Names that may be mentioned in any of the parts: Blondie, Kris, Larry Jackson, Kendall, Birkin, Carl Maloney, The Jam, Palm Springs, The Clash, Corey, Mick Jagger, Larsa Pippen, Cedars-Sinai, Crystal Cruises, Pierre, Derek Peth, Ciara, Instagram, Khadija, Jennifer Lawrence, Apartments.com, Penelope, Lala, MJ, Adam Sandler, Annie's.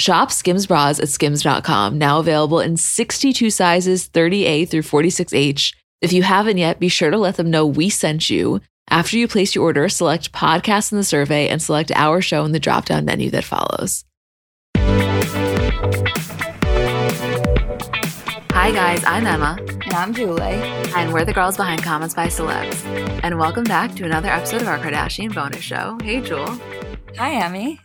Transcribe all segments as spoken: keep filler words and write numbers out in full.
Shop Skims bras at skims dot com, now available in sixty-two sizes, thirty A through forty-six H. If you haven't yet, be sure to let them know we sent you. After you place your order, select podcast in the survey and select our show in the drop-down menu that follows. Hi guys, I'm Emma. And I'm Julie. And we're the girls behind Comments by Celebs. And welcome back to another episode of our Kardashian bonus show. Hey, Jewel. Hi, Emmy.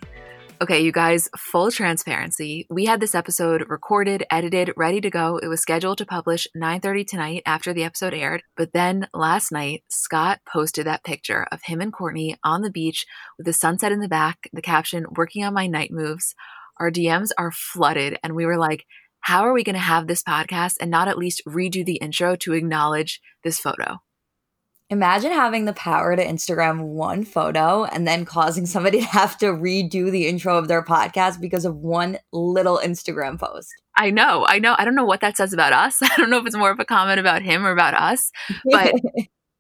Okay, you guys, full transparency. We had this episode recorded, edited, ready to go. It was scheduled to publish nine thirty tonight after the episode aired. But then last night, Scott posted that picture of him and Kourtney on the beach with the sunset in the back, the caption, "Working on my night moves." Our D Ms are flooded. And we were like, how are we going to have this podcast and not at least redo the intro to acknowledge this photo? Imagine having the power to Instagram one photo and then causing somebody to have to redo the intro of their podcast because of one little Instagram post. I know, I know. I don't know what that says about us. I don't know if it's more of a comment about him or about us. But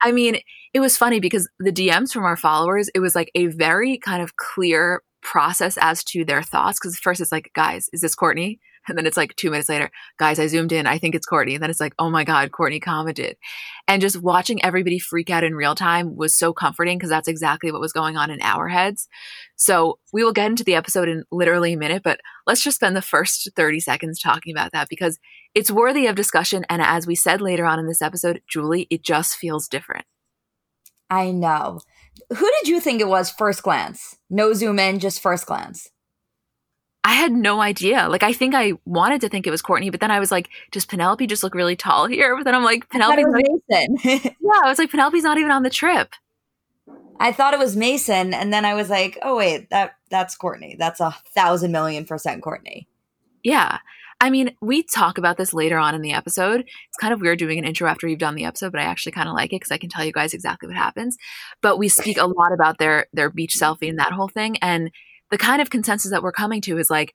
I mean, it was funny because the D Ms from our followers, it was like a very kind of clear process as to their thoughts. Because first it's like, guys, is this Kourtney? And then it's like two minutes later, guys, I zoomed in. I think it's Kourtney. And then it's like, oh my God, Kourtney commented. And just watching everybody freak out in real time was so comforting because that's exactly what was going on in our heads. So we will get into the episode in literally a minute, but let's just spend the first thirty seconds talking about that because it's worthy of discussion. And as we said later on in this episode, Julie, it just feels different. I know. Who did you think it was first glance? No zoom in, just first glance. I had no idea. Like, I think I wanted to think it was Kourtney, but then I was like, does Penelope just look really tall here? But then I'm like, Penelope. I thought it was Mason. Yeah, I was like, Penelope's not even on the trip. I thought it was Mason. And then I was like, oh, wait, that that's Kourtney. That's a thousand million percent Kourtney. Yeah. I mean, we talk about this later on in the episode. It's kind of weird doing an intro after you've done the episode, but I actually kind of like it because I can tell you guys exactly what happens. But we speak a lot about their their beach selfie and that whole thing. And the kind of consensus that we're coming to is like,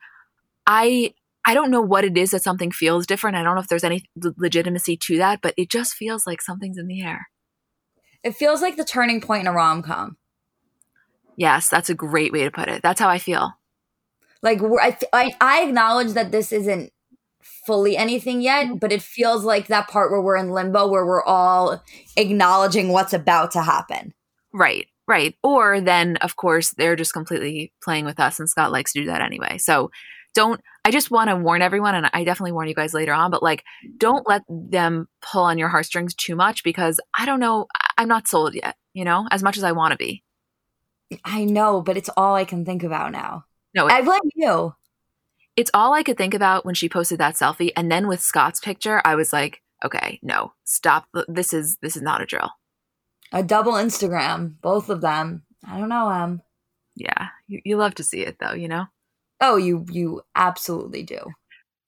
I I don't know what it is that something feels different. I don't know if there's any legitimacy to that, but it just feels like something's in the air. It feels like the turning point in a rom-com. Yes, that's a great way to put it. That's how I feel. Like, we're, I, I, I acknowledge that this isn't fully anything yet, but it feels like that part where we're in limbo, where we're all acknowledging what's about to happen. Right. Right. Or then, of course, they're just completely playing with us and Scott likes to do that anyway. So don't, I just want to warn everyone, and I definitely warn you guys later on, but like, don't let them pull on your heartstrings too much because I don't know, I'm not sold yet, you know, as much as I want to be. I know, but it's all I can think about now. No, I blame you. It's all I could think about when she posted that selfie. And then with Scott's picture, I was like, okay, no, stop. This is, this is not a drill. A double Instagram, both of them. I don't know, um. Yeah, you, you love to see it though, you know? Oh, you you absolutely do.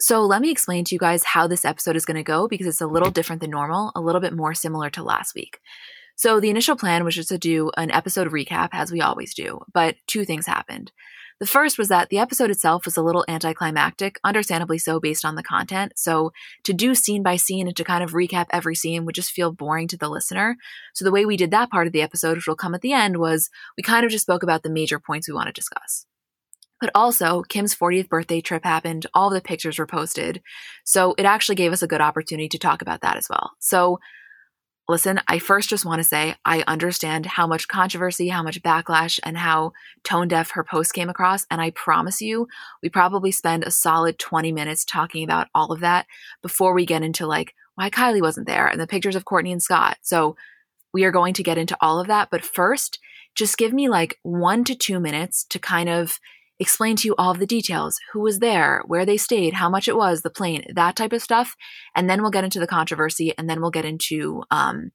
So let me explain to you guys how this episode is going to go because it's a little different than normal, a little bit more similar to last week. So the initial plan was just to do an episode recap as we always do, but two things happened. The first was that the episode itself was a little anticlimactic, understandably so based on the content. So to do scene by scene and to kind of recap every scene would just feel boring to the listener. So the way we did that part of the episode, which will come at the end, was we kind of just spoke about the major points we want to discuss. But also, Kim's fortieth birthday trip happened. All the pictures were posted. So it actually gave us a good opportunity to talk about that as well. So listen, I first just want to say I understand how much controversy, how much backlash, and how tone deaf her post came across. And I promise you, we probably spend a solid twenty minutes talking about all of that before we get into like why Kylie wasn't there and the pictures of Kourtney and Scott. So we are going to get into all of that. But first, just give me like one to two minutes to kind of explain to you all of the details, who was there, where they stayed, how much it was, the plane, that type of stuff. And then we'll get into the controversy and then we'll get into um,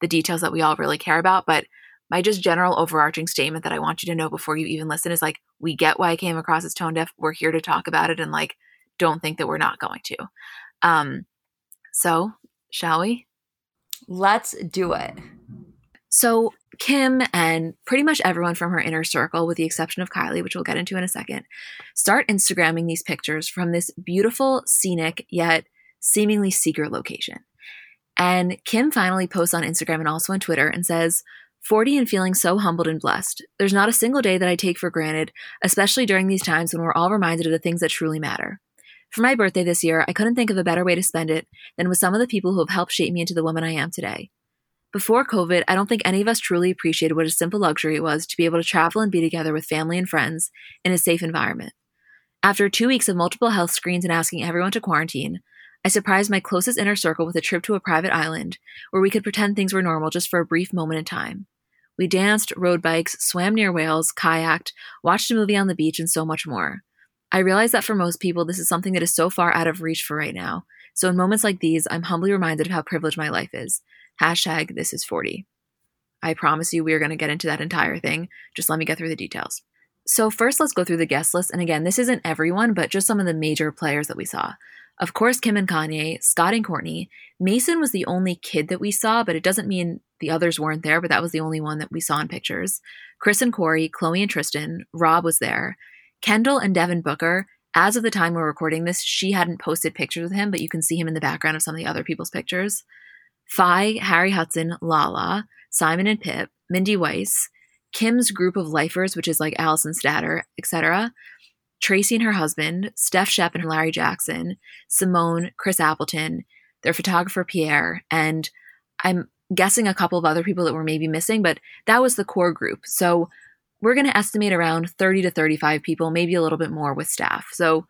the details that we all really care about. But my just general overarching statement that I want you to know before you even listen is like, we get why I came across as tone deaf. We're here to talk about it and like, don't think that we're not going to. Um, so shall we? Let's do it. So Kim and pretty much everyone from her inner circle, with the exception of Kylie, which we'll get into in a second, start Instagramming these pictures from this beautiful, scenic, yet seemingly secret location. And Kim finally posts on Instagram and also on Twitter and says, forty and feeling so humbled and blessed. There's not a single day that I take for granted, especially during these times when we're all reminded of the things that truly matter. For my birthday this year, I couldn't think of a better way to spend it than with some of the people who have helped shape me into the woman I am today. Before COVID, I don't think any of us truly appreciated what a simple luxury it was to be able to travel and be together with family and friends in a safe environment. After two weeks of multiple health screens and asking everyone to quarantine, I surprised my closest inner circle with a trip to a private island where we could pretend things were normal just for a brief moment in time. We danced, rode bikes, swam near whales, kayaked, watched a movie on the beach, and so much more. I realize that for most people, this is something that is so far out of reach for right now. So in moments like these, I'm humbly reminded of how privileged my life is. Hashtag this is forty. I promise you we are going to get into that entire thing. Just let me get through the details. So first, let's go through the guest list. And again, this isn't everyone, but just some of the major players that we saw. Of course, Kim and Kanye, Scott and Kourtney. Mason was the only kid that we saw, but it doesn't mean the others weren't there, but that was the only one that we saw in pictures. Kris and Corey, Khloé and Tristan, Rob was there. Kendall and Devin Booker. As of the time we're recording this, she hadn't posted pictures with him, but you can see him in the background of some of the other people's pictures. Phi, Harry Hudson, Lala, Simon and Pip, Mindy Weiss, Kim's group of lifers, which is like Allison Statter, et cetera, Tracy and her husband, Steph Shep and Larry Jackson, Simone, Chris Appleton, their photographer Pierre, and I'm guessing a couple of other people that were maybe missing, but that was the core group. So we're going to estimate around thirty to thirty-five people, maybe a little bit more with staff. So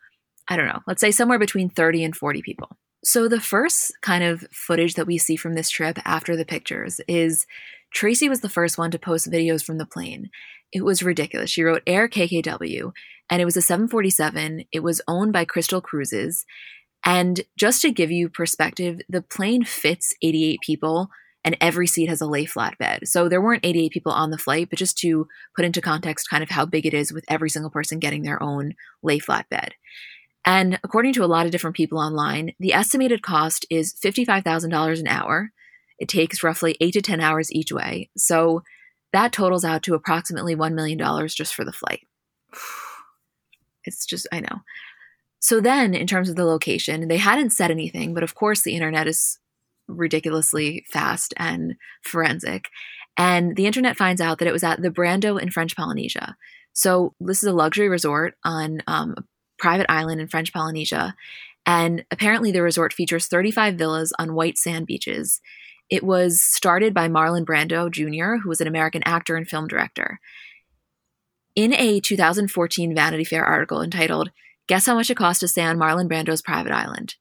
I don't know, let's say somewhere between thirty and forty people. So the first kind of footage that we see from this trip after the pictures is Tracy was the first one to post videos from the plane. It was ridiculous. She wrote Air K K W, and it was a seven forty-seven. It was owned by Crystal Cruises. And just to give you perspective, the plane fits eighty-eight people, and every seat has a lay flat bed. So there weren't eighty-eight people on the flight, but just to put into context kind of how big it is with every single person getting their own lay flat bed. And according to a lot of different people online, the estimated cost is fifty-five thousand dollars an hour. It takes roughly eight to ten hours each way. So that totals out to approximately one million dollars just for the flight. It's just, I know. So then in terms of the location, they hadn't said anything, but of course the internet is ridiculously fast and forensic. And the internet finds out that it was at the Brando in French Polynesia. So this is a luxury resort on um private island in French Polynesia, and apparently the resort features thirty-five villas on white sand beaches. It was started by Marlon Brando Junior, who was an American actor and film director. In a two thousand fourteen Vanity Fair article entitled, "Guess How Much It Cost to Stay on Marlon Brando's Private Island,"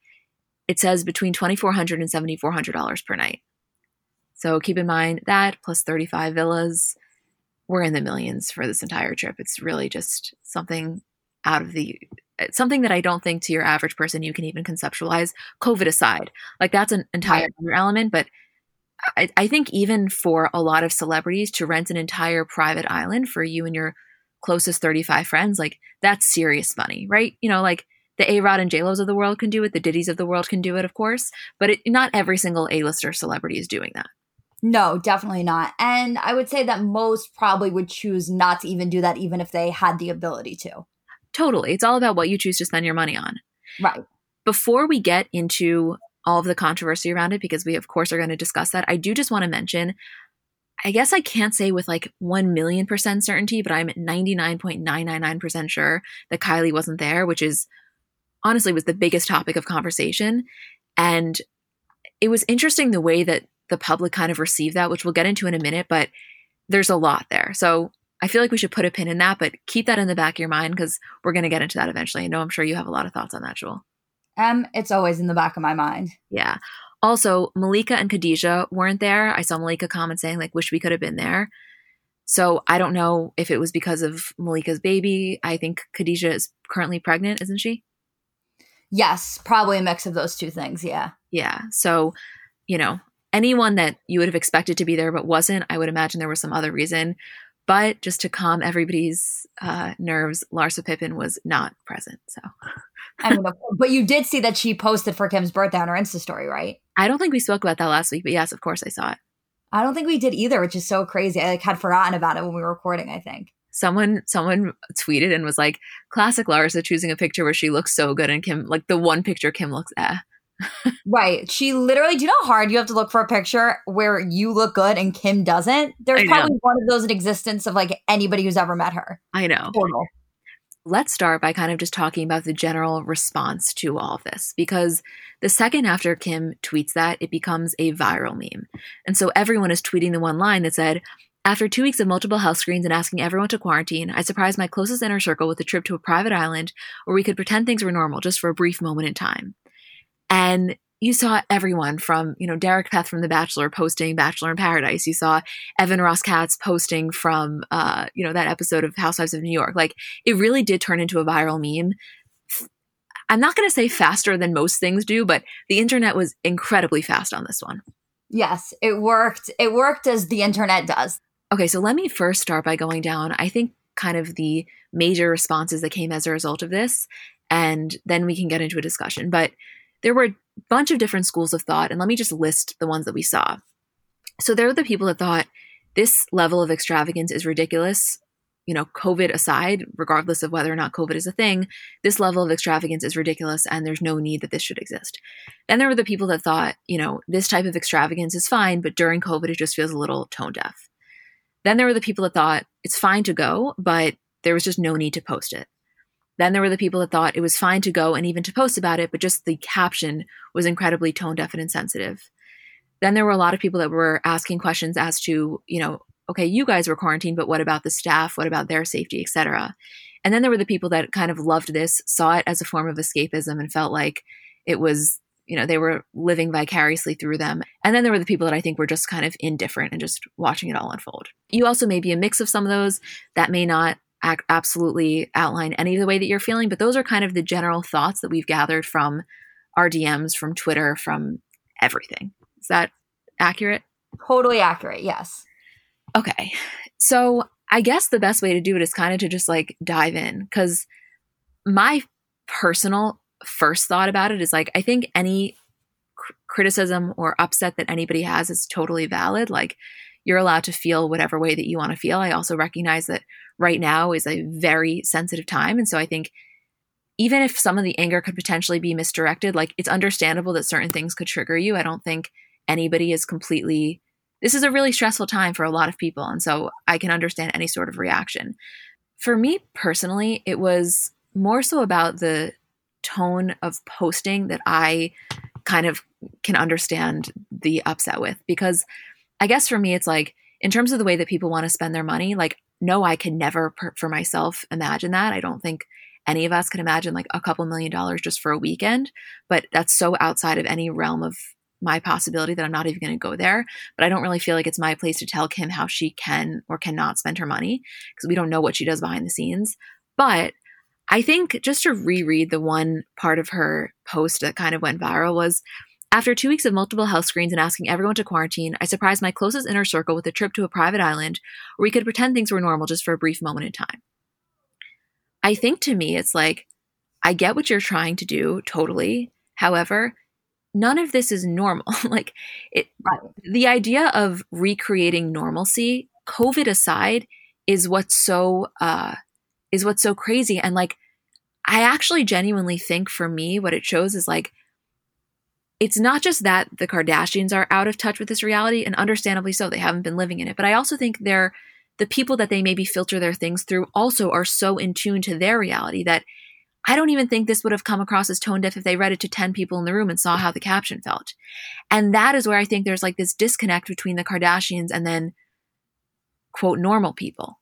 it says between twenty-four hundred dollars and seventy-four hundred dollars per night. So keep in mind that plus thirty-five villas, we're in the millions for this entire trip. It's really just something out of the something that I don't think to your average person you can even conceptualize, COVID aside. Like that's an entire other element, but I, I think even for a lot of celebrities to rent an entire private island for you and your closest thirty-five friends, like that's serious money, right? You know, like the A-Rod and J-Lo's of the world can do it, the Diddy's of the world can do it, of course, but it, not every single A-lister celebrity is doing that. No, definitely not. And I would say that most probably would choose not to even do that, even if they had the ability to. Totally. It's all about what you choose to spend your money on. Right. Before we get into all of the controversy around it, because we, of course, are going to discuss that, I do just want to mention, I guess I can't say with like one million percent certainty, but I'm ninety-nine point nine nine nine percent sure that Kylie wasn't there, which is honestly was the biggest topic of conversation. And it was interesting the way that the public kind of received that, which we'll get into in a minute, but there's a lot there. So I feel like we should put a pin in that, but keep that in the back of your mind because we're going to get into that eventually. I know I'm sure you have a lot of thoughts on that, Jewel. Um, it's always in the back of my mind. Yeah. Also, Malika and Khadija weren't there. I saw Malika comment saying, like, wish we could have been there. So I don't know if it was because of Malika's baby. I think Khadija is currently pregnant, isn't she? Yes, probably a mix of those two things, yeah. Yeah. So, you know, anyone that you would have expected to be there but wasn't, I would imagine there was some other reason. But just to calm everybody's uh, nerves, Larsa Pippen was not present. So, I mean, but you did see that she posted for Kim's birthday on her Insta story, right? I don't think we spoke about that last week, but yes, of course I saw it. I don't think we did either, which is so crazy. I like had forgotten about it when we were recording, I think. Someone someone tweeted and was like, classic Larsa choosing a picture where she looks so good and Kim, like the one picture Kim looks eh. Right. She literally, do you know how hard you have to look for a picture where you look good and Kim doesn't? There's probably one of those in existence of like anybody who's ever met her. I know. Total. Let's start by kind of just talking about the general response to all of this, because the second after Kim tweets that, it becomes a viral meme. And so everyone is tweeting the one line that said, after two weeks of multiple health screens and asking everyone to quarantine, I surprised my closest inner circle with a trip to a private island where we could pretend things were normal just for a brief moment in time. And you saw everyone from, you know, Derek Peth from The Bachelor posting Bachelor in Paradise. You saw Evan Ross Katz posting from, uh, you know, that episode of Housewives of New York. Like, it really did turn into a viral meme. I'm not going to say faster than most things do, but the internet was incredibly fast on this one. Yes, it worked. It worked as the internet does. Okay, so let me first start by going down, I think, kind of the major responses that came as a result of this, and then we can get into a discussion. But there were a bunch of different schools of thought, and let me just list the ones that we saw. So there were the people that thought this level of extravagance is ridiculous, you know, COVID aside, regardless of whether or not COVID is a thing, this level of extravagance is ridiculous and there's no need that this should exist. Then there were the people that thought, you know, this type of extravagance is fine, but during COVID, it just feels a little tone deaf. Then there were the people that thought it's fine to go, but there was just no need to post it. Then there were the people that thought it was fine to go and even to post about it, but just the caption was incredibly tone deaf and insensitive. Then there were a lot of people that were asking questions as to, you know, okay, you guys were quarantined, but what about the staff? What about their safety, et cetera? And then there were the people that kind of loved this, saw it as a form of escapism and felt like it was, you know, they were living vicariously through them. And then there were the people that I think were just kind of indifferent and just watching it all unfold. You also may be a mix of some of those that may not ac- absolutely outline any of the way that you're feeling, but those are kind of the general thoughts that we've gathered from our D Ms, from Twitter, from everything. Is that accurate? Totally accurate, yes. Okay. So I guess the best way to do it is kind of to just like dive in, because my personal first thought about it is like, I think any cr- criticism or upset that anybody has is totally valid. Like, you're allowed to feel whatever way that you want to feel. I also recognize that right now is a very sensitive time. And so I think even if some of the anger could potentially be misdirected, like, it's understandable that certain things could trigger you. I don't think anybody is completely This is a really stressful time for a lot of people. And so I can understand any sort of reaction. For me personally, it was more so about the tone of posting that I kind of can understand the upset with, because I guess for me, it's like, in terms of the way that people want to spend their money, like, no, I can never per- for myself imagine that. I don't think any of us can imagine like a couple million dollars just for a weekend, but that's so outside of any realm of my possibility that I'm not even going to go there. But I don't really feel like it's my place to tell Kim how she can or cannot spend her money, because we don't know what she does behind the scenes. But I think just to reread the one part of her post that kind of went viral was, after two weeks of multiple health screens and asking everyone to quarantine, I surprised my closest inner circle with a trip to a private island where we could pretend things were normal just for a brief moment in time. I think to me, it's like, I get what you're trying to do, totally. However, none of this is normal. Like it, right. The idea of recreating normalcy, COVID aside, is what's so uh, is what's so crazy. And like, I actually genuinely think for me, what it shows is like, it's not just that the Kardashians are out of touch with this reality, and understandably so, they haven't been living in it. But I also think they're the people that they maybe filter their things through also are so in tune to their reality that I don't even think this would have come across as tone deaf if they read it to ten people in the room and saw how the caption felt. And that is where I think there's like this disconnect between the Kardashians and then, quote, normal people.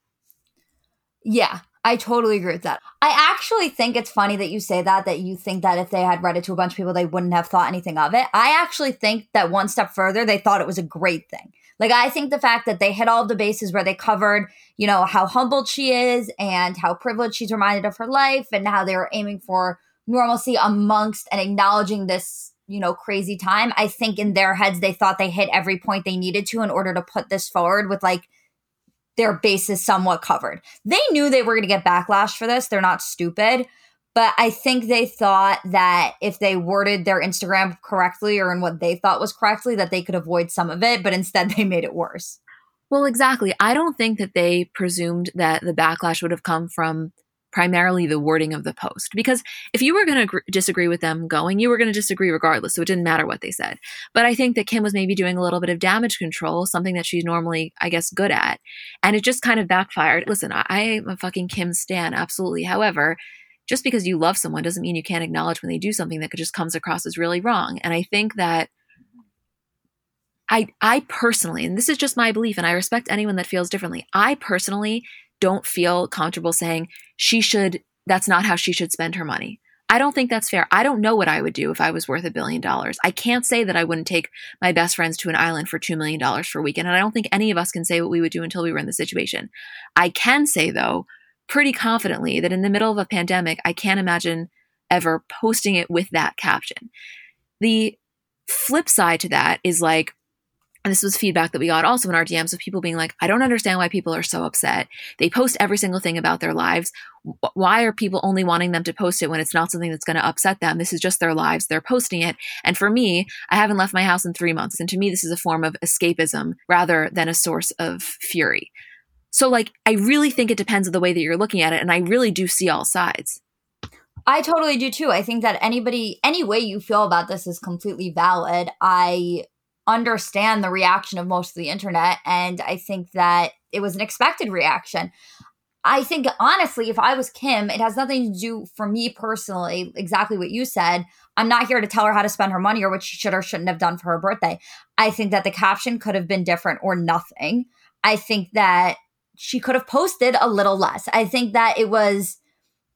Yeah, I totally agree with that. I actually think it's funny that you say that, that you think that if they had read it to a bunch of people, they wouldn't have thought anything of it. I actually think that one step further, they thought it was a great thing. Like, I think the fact that they hit all the bases where they covered, you know, how humbled she is and how privileged she's reminded of her life and how they were aiming for normalcy amongst and acknowledging this, you know, crazy time. I think in their heads, they thought they hit every point they needed to in order to put this forward with like their bases somewhat covered. They knew they were going to get backlash for this. They're not stupid. But I think they thought that if they worded their Instagram correctly or in what they thought was correctly, that they could avoid some of it, but instead they made it worse. Well, exactly. I don't think that they presumed that the backlash would have come from primarily the wording of the post, because if you were going to gr- disagree with them going, you were going to disagree regardless. So it didn't matter what they said. But I think that Kim was maybe doing a little bit of damage control, something that she's normally, I guess, good at. And it just kind of backfired. Listen, I, I am a fucking Kim stan. Absolutely. However, just because you love someone doesn't mean you can't acknowledge when they do something that just comes across as really wrong. And I think that I I personally, and this is just my belief, and I respect anyone that feels differently, I personally don't feel comfortable saying she should, that's not how she should spend her money. I don't think that's fair. I don't know what I would do if I was worth a billion dollars. I can't say that I wouldn't take my best friends to an island for two million dollars for a weekend. And I don't think any of us can say what we would do until we were in the situation. I can say, though, pretty confidently that in the middle of a pandemic, I can't imagine ever posting it with that caption. The flip side to that is like, and this was feedback that we got also in our D Ms of people being like, I don't understand why people are so upset. They post every single thing about their lives. Why are people only wanting them to post it when it's not something that's going to upset them? This is just their lives. They're posting it. And for me, I haven't left my house in three months. And to me, this is a form of escapism rather than a source of fury. So like, I really think it depends on the way that you're looking at it. And I really do see all sides. I totally do too. I think that anybody, any way you feel about this is completely valid. I understand the reaction of most of the internet. And I think that it was an expected reaction. I think honestly, if I was Kim, it has nothing to do for me personally, exactly what you said. I'm not here to tell her how to spend her money or what she should or shouldn't have done for her birthday. I think that the caption could have been different or nothing. I think that she could have posted a little less. I think that it was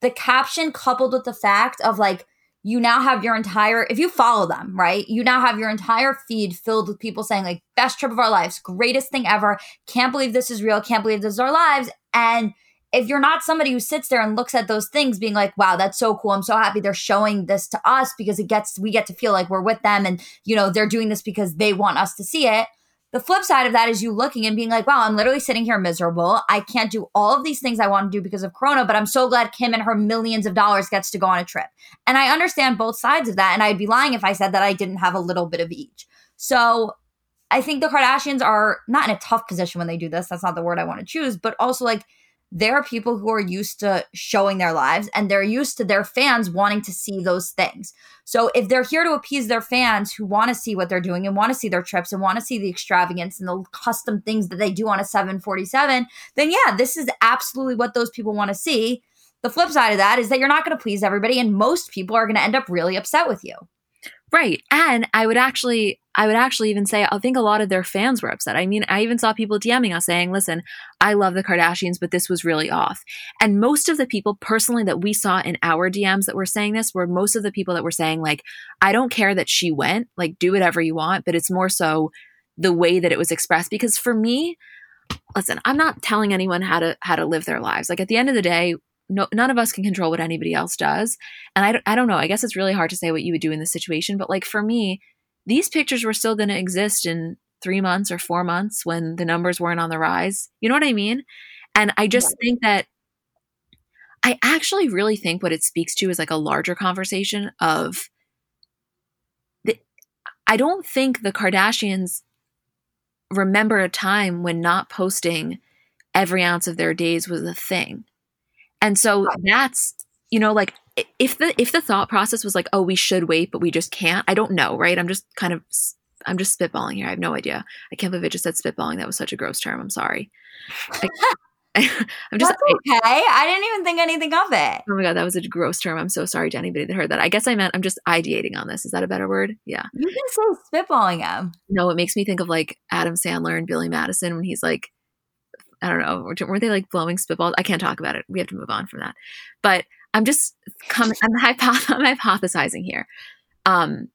the caption coupled with the fact of like, you now have your entire, if you follow them, right? You now have your entire feed filled with people saying like, best trip of our lives, greatest thing ever. Can't believe this is real. Can't believe this is our lives. And if you're not somebody who sits there and looks at those things being like, wow, that's so cool. I'm so happy they're showing this to us because it gets, we get to feel like we're with them and, you know, they're doing this because they want us to see it. The flip side of that is you looking and being like, wow, I'm literally sitting here miserable. I can't do all of these things I want to do because of Corona, but I'm so glad Kim and her millions of dollars gets to go on a trip. And I understand both sides of that. And I'd be lying if I said that I didn't have a little bit of each. So I think the Kardashians are not in a tough position when they do this. That's not the word I want to choose, but also like there are people who are used to showing their lives and they're used to their fans wanting to see those things. So if they're here to appease their fans who want to see what they're doing and want to see their trips and want to see the extravagance and the custom things that they do on a seven forty-seven, then yeah, this is absolutely what those people want to see. The flip side of that is that you're not going to please everybody and most people are going to end up really upset with you. Right. And I would actually, I would actually even say, I think a lot of their fans were upset. I mean, I even saw people DMing us saying, listen, I love the Kardashians, but this was really off. And most of the people personally that we saw in our D Ms that were saying this were most of the people that were saying like, I don't care that she went, like do whatever you want, but it's more so the way that it was expressed. Because for me, listen, I'm not telling anyone how to, how to live their lives. Like at the end of the day, no, none of us can control what anybody else does. And I don't, I don't know, I guess it's really hard to say what you would do in this situation. But like for me, these pictures were still going to exist in three months or four months when the numbers weren't on the rise. You know what I mean? And I just think that I actually really think what it speaks to is like a larger conversation of the, I don't think the Kardashians remember a time when not posting every ounce of their days was a thing. And so that's, you know, like if the if the thought process was like, oh, we should wait, but we just can't, I don't know, right? I'm just kind of, I'm just spitballing here. I have no idea. I can't believe I just said spitballing. That was such a gross term. I'm sorry. I, I'm just, That's okay. I didn't even think anything of it. Oh my God, that was a gross term. I'm so sorry to anybody that heard that. I guess I meant I'm just ideating on this. Is that a better word? Yeah. You can say spitballing them. No, it makes me think of like Adam Sandler and Billy Madison when he's like, I don't know, weren't they like blowing spitballs? I can't talk about it. We have to move on from that. But I'm just coming, I'm, hypoth- I'm hypothesizing here um,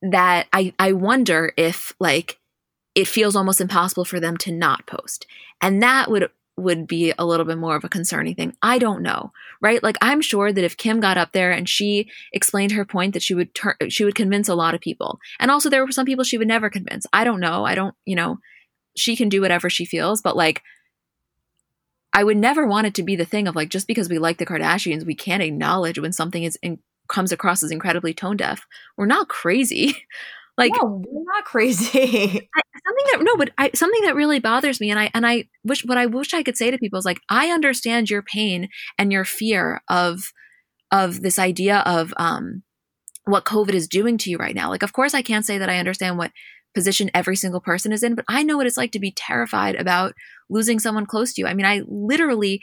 that I, I wonder if like it feels almost impossible for them to not post. And that would would be a little bit more of a concerning thing. I don't know, right? Like I'm sure that if Kim got up there and she explained her point that she would tur- she would convince a lot of people. And also there were some people she would never convince. I don't know. I don't, you know, she can do whatever she feels, but like I would never want it to be the thing of like, just because we like the Kardashians, we can't acknowledge when something is in- comes across as incredibly tone deaf. We're not crazy. Like, no, we're not crazy. I, something that no, but I, something that really bothers me, and I and I wish what I wish I could say to people is like, I understand your pain and your fear of of this idea of um, what COVID is doing to you right now. Like, of course, I can't say that I understand what position every single person is in, but I know what it's like to be terrified about losing someone close to you. I mean, I literally.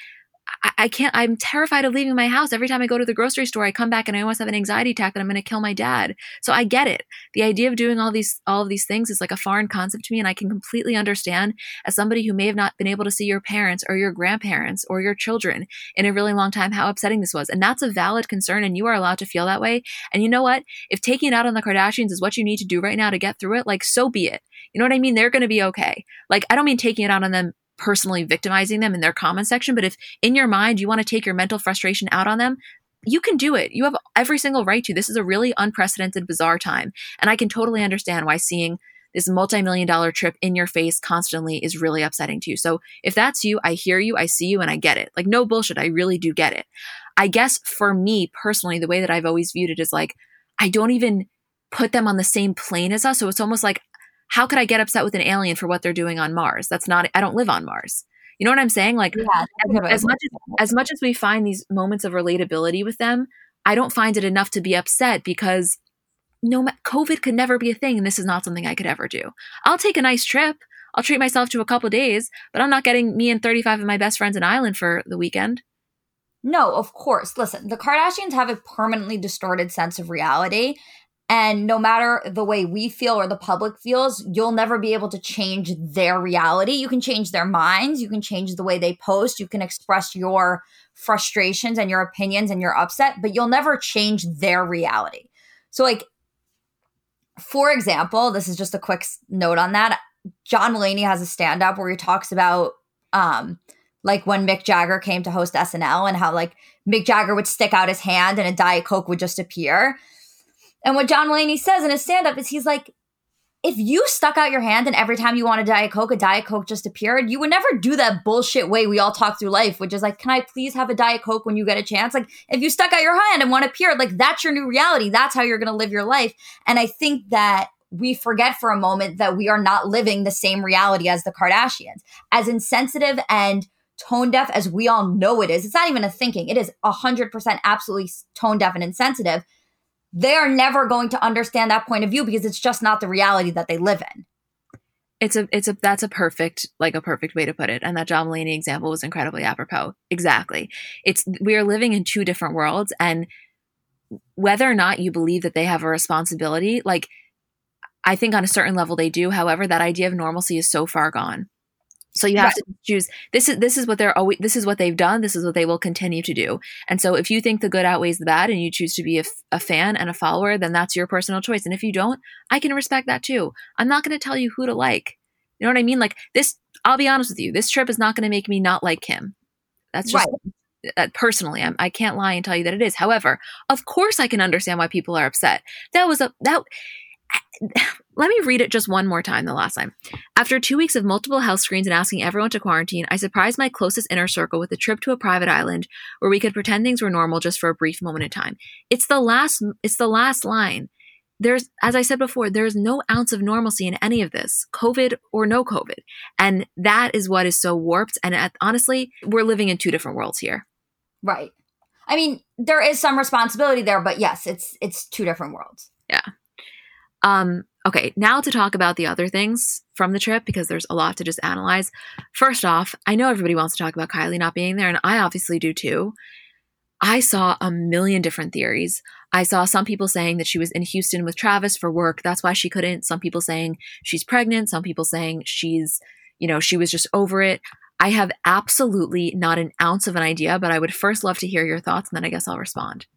I can't, I'm terrified of leaving my house. Every time I go to the grocery store, I come back and I almost have an anxiety attack that I'm going to kill my dad. So I get it. The idea of doing all these, all of these things is like a foreign concept to me. And I can completely understand as somebody who may have not been able to see your parents or your grandparents or your children in a really long time, how upsetting this was. And that's a valid concern. And you are allowed to feel that way. And you know what, if taking it out on the Kardashians is what you need to do right now to get through it, like, so be it. You know what I mean? They're going to be okay. Like, I don't mean taking it out on them personally, victimizing them in their comment section. But if in your mind, you want to take your mental frustration out on them, you can do it. You have every single right to. This is a really unprecedented, bizarre time. And I can totally understand why seeing this multi-million dollar trip in your face constantly is really upsetting to you. So if that's you, I hear you, I see you, and I get it. Like, no bullshit. I really do get it. I guess for me personally, the way that I've always viewed it is like, I don't even put them on the same plane as us. So it's almost like, how could I get upset with an alien for what they're doing on Mars? That's not, I don't live on Mars. You know what I'm saying? Like, yeah, as, as much as, as much as we find these moments of relatability with them, I don't find it enough to be upset because no, COVID could never be a thing. And this is not something I could ever do. I'll take a nice trip. I'll treat myself to a couple of days, but I'm not getting me and thirty-five of my best friends an island for the weekend. No, of course. Listen, the Kardashians have a permanently distorted sense of reality. And no matter the way we feel or the public feels, you'll never be able to change their reality. You can change their minds. You can change the way they post. You can express your frustrations and your opinions and your upset, but you'll never change their reality. So like, for example, this is just a quick note on that. John Mulaney has a stand-up where he talks about um, like when Mick Jagger came to host S N L and how like Mick Jagger would stick out his hand and a Diet Coke would just appear. And what John Mulaney says in his stand-up is he's like, if you stuck out your hand and every time you want a Diet Coke, a Diet Coke just appeared, you would never do that bullshit way we all talk through life, which is like, can I please have a Diet Coke when you get a chance? Like, if you stuck out your hand and one appeared, like, that's your new reality. That's how you're going to live your life. And I think that we forget for a moment that we are not living the same reality as the Kardashians. As insensitive and tone deaf as we all know it is, it's not even a thinking. It is one hundred percent absolutely tone deaf and insensitive. They are never going to understand that point of view because it's just not the reality that they live in. It's a, it's a, that's a perfect, like a perfect way to put it. And that John Mulaney example was incredibly apropos. Exactly. It's, we are living in two different worlds, and whether or not you believe that they have a responsibility, like I think on a certain level they do. However, that idea of normalcy is so far gone. So you have right. to choose. This is this is what they're always. This is what they've done. This is what they will continue to do. And so, if you think the good outweighs the bad, and you choose to be a, a fan and a follower, then that's your personal choice. And if you don't, I can respect that too. I'm not going to tell you who to like. You know what I mean? Like this. I'll be honest with you. This trip is not going to make me not like him. That's just right. uh, personally. I'm, I can't lie and tell you that it is. However, of course, I can understand why people are upset. That was a that. Let me read it just one more time the last time. After two weeks of multiple health screens and asking everyone to quarantine, I surprised my closest inner circle with a trip to a private island where we could pretend things were normal just for a brief moment in time. It's the last, it's the last line. there's, as I said before, there's no ounce of normalcy in any of this, COVID or no COVID. And that is what is so warped. And at, honestly, we're living in two different worlds here. Right. I mean, there is some responsibility there, but yes, it's it's two different worlds. Yeah. Um, okay, now to talk about the other things from the trip, because there's a lot to just analyze. First off, I know everybody wants to talk about Kylie not being there, and I obviously do too. I saw a million different theories. I saw some people saying that she was in Houston with Travis for work. That's why she couldn't. Some people saying she's pregnant. Some people saying she's, you know, she was just over it. I have absolutely not an ounce of an idea, but I would first love to hear your thoughts, and then I guess I'll respond.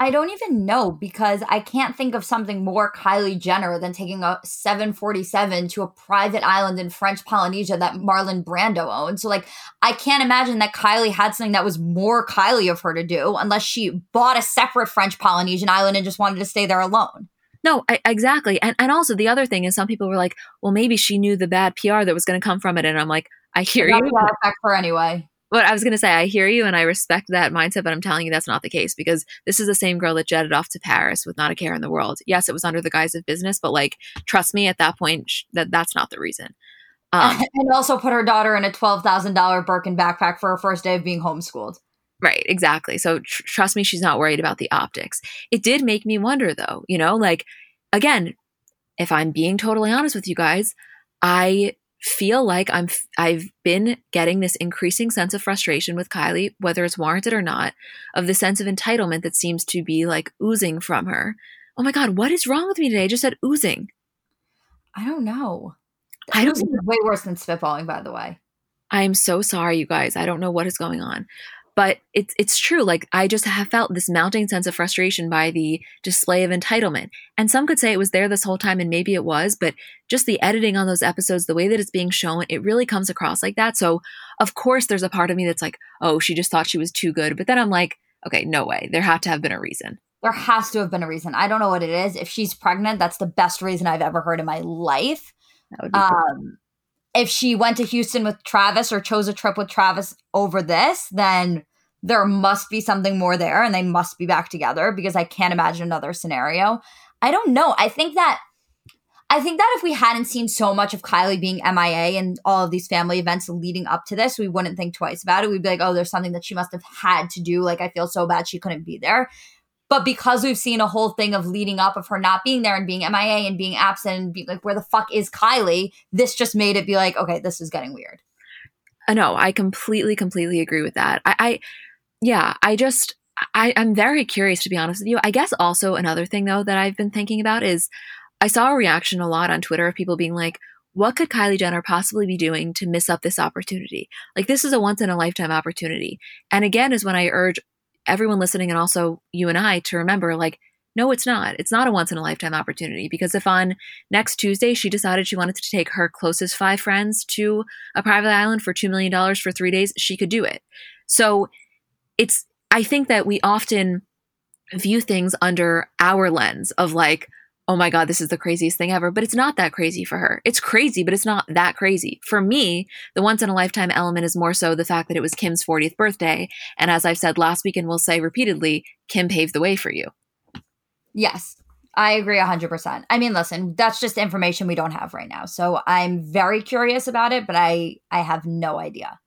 I don't even know, because I can't think of something more Kylie Jenner than taking a seven forty-seven to a private island in French Polynesia that Marlon Brando owned. So, like, I can't imagine that Kylie had something that was more Kylie of her to do, unless she bought a separate French Polynesian island and just wanted to stay there alone. No, I, exactly. And and also the other thing is, some people were like, well, maybe she knew the bad P R that was going to come from it. And I'm like, I hear you. Respect her anyway. But I was going to say, I hear you and I respect that mindset, but I'm telling you that's not the case, because this is the same girl that jetted off to Paris with not a care in the world. Yes, it was under the guise of business, but like, trust me, at that point, sh- that that's not the reason. Um, and also put her daughter in a twelve thousand dollars Birkin backpack for her first day of being homeschooled. Right, exactly. So tr- trust me, she's not worried about the optics. It did make me wonder though, you know, like, again, if I'm being totally honest with you guys, I... feel like I'm, I've been getting this increasing sense of frustration with Kylie, whether it's warranted or not, of the sense of entitlement that seems to be like oozing from her. Oh my God, what is wrong with me today? I just said oozing. I don't know. I don't know. Way worse than spitballing, by the way. I am so sorry, you guys. I don't know what is going on. But it's it's true. Like, I just have felt this mounting sense of frustration by the display of entitlement. And some could say it was there this whole time, and maybe it was, but just the editing on those episodes, the way that it's being shown, it really comes across like that. So of course there's a part of me that's like, oh, she just thought she was too good. But then I'm like, okay, no way. There had to have been a reason. There has to have been a reason. I don't know what it is. If she's pregnant, that's the best reason I've ever heard in my life. That would be um, cool. If she went to Houston with Travis or chose a trip with Travis over this, then there must be something more there and they must be back together, because I can't imagine another scenario. I don't know. I think that I think that if we hadn't seen so much of Kylie being M I A and all of these family events leading up to this, we wouldn't think twice about it. We'd be like, oh, there's something that she must have had to do. Like, I feel so bad she couldn't be there. But because we've seen a whole thing of leading up of her not being there and being M I A and being absent and being like, where the fuck is Kylie? This just made it be like, okay, this is getting weird. No, I completely, completely agree with that. I, I yeah, I just, I, I'm very curious, to be honest with you. I guess also another thing though that I've been thinking about is, I saw a reaction a lot on Twitter of people being like, what could Kylie Jenner possibly be doing to miss up this opportunity? Like, this is a once in a lifetime opportunity. And again, is when I urge everyone listening, and also you and I, to remember, like, no, it's not. It's not a once in a lifetime opportunity, because if on next Tuesday she decided she wanted to take her closest five friends to a private island for two million dollars for three days, she could do it. So it's, I think that we often view things under our lens of like, oh my God, this is the craziest thing ever. But it's not that crazy for her. It's crazy, but it's not that crazy. For me, the once in a lifetime element is more so the fact that it was Kim's fortieth birthday. And as I've said last week and will say repeatedly, Kim paved the way for you. Yes, I agree one hundred percent. I mean, listen, that's just information we don't have right now. So I'm very curious about it, but I, I have no idea.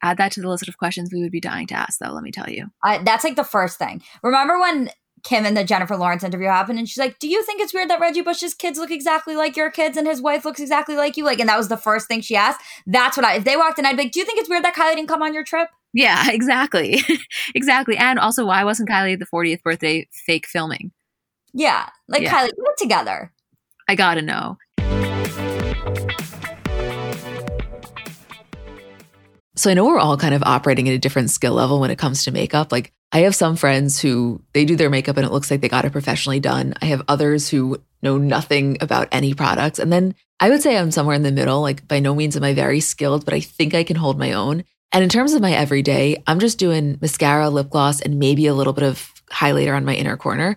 Add that to the list of questions we would be dying to ask, though, let me tell you. Uh, that's like the first thing. Remember when Kim and the Jennifer Lawrence interview happened and she's like, do you think it's weird that Reggie Bush's kids look exactly like your kids and his wife looks exactly like you? Like, and that was the first thing she asked. That's what I, if they walked in, I'd be like, do you think it's weird that Kylie didn't come on your trip? Yeah, exactly. exactly. And also, why wasn't Kylie at the fortieth birthday fake filming? Yeah. Like, yeah. Kylie, put it together. I gotta know. So I know we're all kind of operating at a different skill level when it comes to makeup. Like, I have some friends who, they do their makeup and it looks like they got it professionally done. I have others who know nothing about any products. And then I would say I'm somewhere in the middle. Like, by no means am I very skilled, but I think I can hold my own. And in terms of my everyday, I'm just doing mascara, lip gloss, and maybe a little bit of highlighter on my inner corner.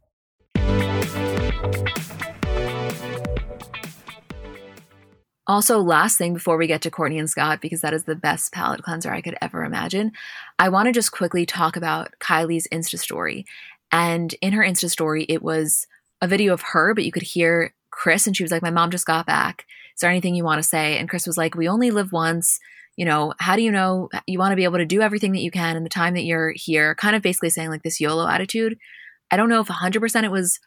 Also, last thing before we get to Kourtney and Scott, because that is the best palette cleanser I could ever imagine, I want to just quickly talk about Kylie's Insta story. And in her Insta story, it was a video of her, but you could hear Kris, and she was like, "My mom just got back. Is there anything you want to say?" And Kris was like, "We only live once. You know, how do you know you want to be able to do everything that you can in the time that you're here?" Kind of basically saying like this YOLO attitude. I don't know if one hundred percent it was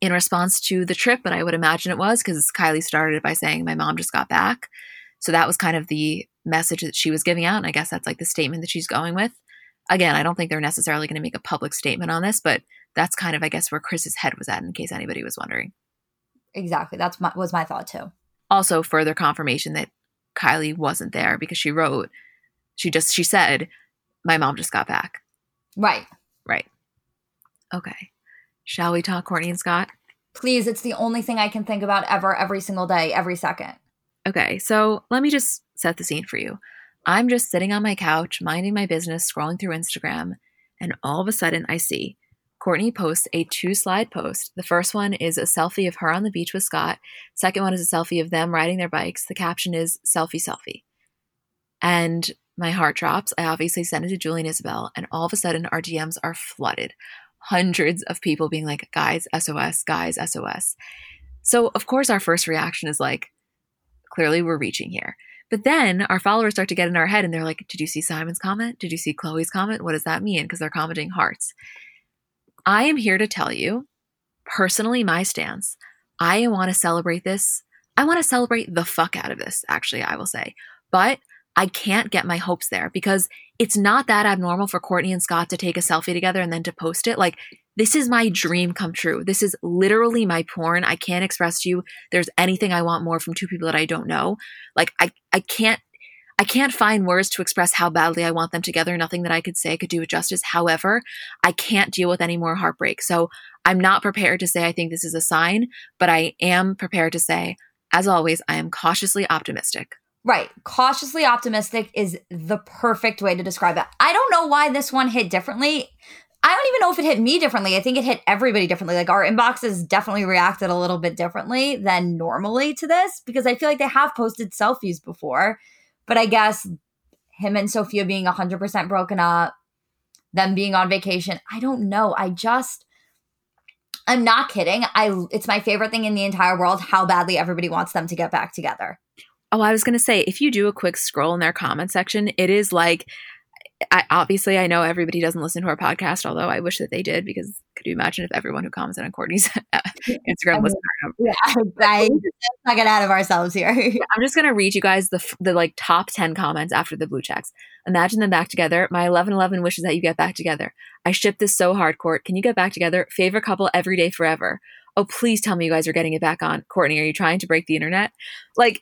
in response to the trip, but I would imagine it was, because Kylie started it by saying, "My mom just got back." So that was kind of the message that she was giving out. And I guess that's like the statement that she's going with. Again, I don't think they're necessarily going to make a public statement on this, but that's kind of, I guess, where Chris's head was at, in case anybody was wondering. Exactly. That's my, was my thought too. Also, further confirmation that Kylie wasn't there, because she wrote, she just, she said, "My mom just got back." Right. Right. Okay. Shall we talk Kourtney and Scott? Please. It's the only thing I can think about ever, every single day, every second. Okay. So let me just set the scene for you. I'm just sitting on my couch, minding my business, scrolling through Instagram. And all of a sudden I see Kourtney posts a two slide post. The first one is a selfie of her on the beach with Scott. Second one is a selfie of them riding their bikes. The caption is "selfie, selfie." And my heart drops. I obviously sent it to Julie and Isabel, and all of a sudden our D Ms are flooded. Hundreds of people being like, "Guys, S O S, guys, S O S." So of course our first reaction is like, clearly we're reaching here. But then our followers start to get in our head and they're like, "Did you see Simon's comment? Did you see Khloé's comment? What does that mean?" Because they're commenting hearts. I am here to tell you, personally, my stance. I want to celebrate this. I want to celebrate the fuck out of this, actually, I will say. But I can't get my hopes there, because it's not that abnormal for Kourtney and Scott to take a selfie together and then to post it. Like, this is my dream come true. This is literally my porn. I can't express to you there's anything I want more from two people that I don't know. Like, I, I can't I can't find words to express how badly I want them together. Nothing that I could say could do it justice. However, I can't deal with any more heartbreak. So I'm not prepared to say I think this is a sign, but I am prepared to say, as always, I am cautiously optimistic. Right. Cautiously optimistic is the perfect way to describe it. I don't know why this one hit differently. I don't even know if it hit me differently. I think it hit everybody differently. Like, our inboxes definitely reacted a little bit differently than normally to this, because I feel like they have posted selfies before. But I guess him and Sophia being one hundred percent broken up, them being on vacation, I don't know. I just, I'm not kidding. I It's my favorite thing in the entire world, how badly everybody wants them to get back together. Oh, I was going to say, if you do a quick scroll in their comment section, it is like, I, obviously, I know everybody doesn't listen to our podcast, although I wish that they did, because could you imagine if everyone who commented on Kourtney's Instagram was I mean, yeah, I, let's not get out of ourselves here. I'm just going to read you guys the the like top ten comments after the blue checks. "Imagine them back together. My eleven eleven wishes that you get back together. I ship this so hard, Kourt. Can you get back together? Favorite couple every day forever. Oh, please tell me you guys are getting it back on. Kourtney, are you trying to break the internet?" Like,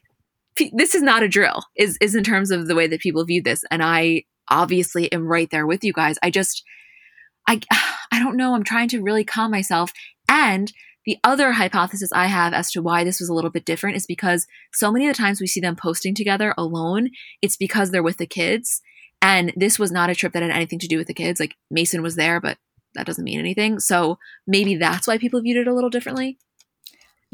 p- this is not a drill, is is in terms of the way that people view this. And I obviously am right there with you guys. I just, I, I don't know. I'm trying to really calm myself. And the other hypothesis I have as to why this was a little bit different is because so many of the times we see them posting together alone, it's because they're with the kids. And this was not a trip that had anything to do with the kids. Like, Mason was there, but that doesn't mean anything. So maybe that's why people viewed it a little differently.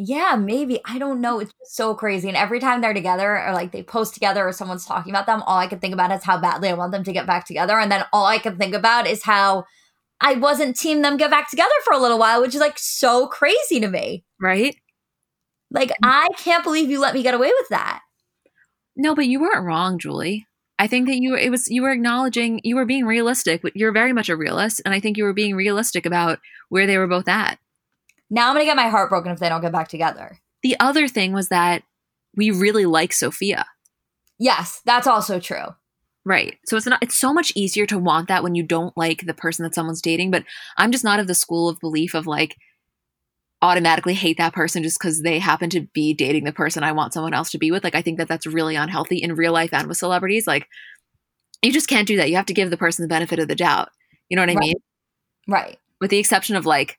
Yeah, maybe. I don't know. It's just so crazy. And every time they're together, or like they post together, or someone's talking about them, all I can think about is how badly I want them to get back together. And then all I can think about is how I wasn't team them get back together for a little while, which is like so crazy to me. Right? Like, I can't believe you let me get away with that. No, but you weren't wrong, Julie. I think that you it was you were acknowledging, you were being realistic. You're very much a realist. And I think you were being realistic about where they were both at. Now I'm going to get my heart broken if they don't get back together. The other thing was that we really like Sophia. Yes, that's also true. Right. So it's not, it's so much easier to want that when you don't like the person that someone's dating. But I'm just not of the school of belief of like automatically hate that person just because they happen to be dating the person I want someone else to be with. Like, I think that that's really unhealthy in real life and with celebrities. Like, you just can't do that. You have to give the person the benefit of the doubt. You know what I right. mean? Right. With the exception of like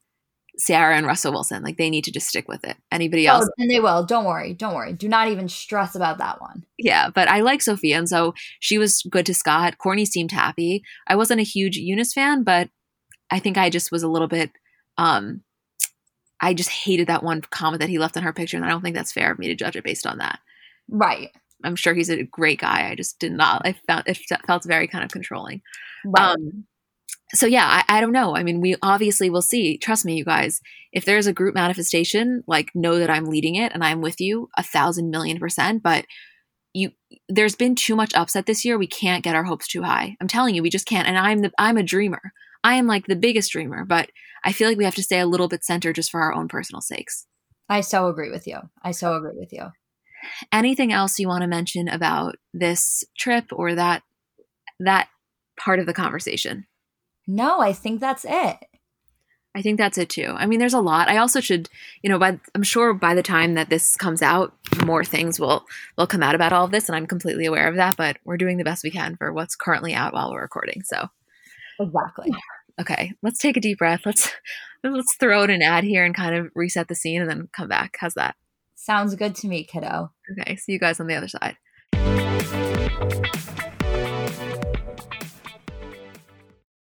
Ciara and Russell Wilson. Like, they need to just stick with it. Anybody else? Oh, and they will. Don't worry. Don't worry. Do not even stress about that one. Yeah. But I like Sophia. And so she was good to Scott. Kourtney seemed happy. I wasn't a huge Eunice fan, but I think I just was a little bit, um, I just hated that one comment that he left on her picture. And I don't think that's fair of me to judge it based on that. Right. I'm sure he's a great guy. I just did not, I felt, it felt very kind of controlling. Right. Um, So yeah, I, I don't know. I mean, we obviously will see. Trust me, you guys, if there's a group manifestation, like, know that I'm leading it and I'm with you a thousand million percent. But you, there's been too much upset this year. We can't get our hopes too high. I'm telling you, we just can't. And I'm the, I'm a dreamer. I am like the biggest dreamer, but I feel like we have to stay a little bit centered just for our own personal sakes. I so agree with you. I so agree with you. Anything else you want to mention about this trip or that, that part of the conversation? No, I think that's it. I think that's it too. I mean, there's a lot. I also should, you know, by, I'm sure by the time that this comes out, more things will, will come out about all of this. And I'm completely aware of that, but we're doing the best we can for what's currently out while we're recording. So. Exactly. Okay. Let's take a deep breath. Let's, let's throw in an ad here and kind of reset the scene and then come back. How's that? Sounds good to me, kiddo. Okay. See you guys on the other side.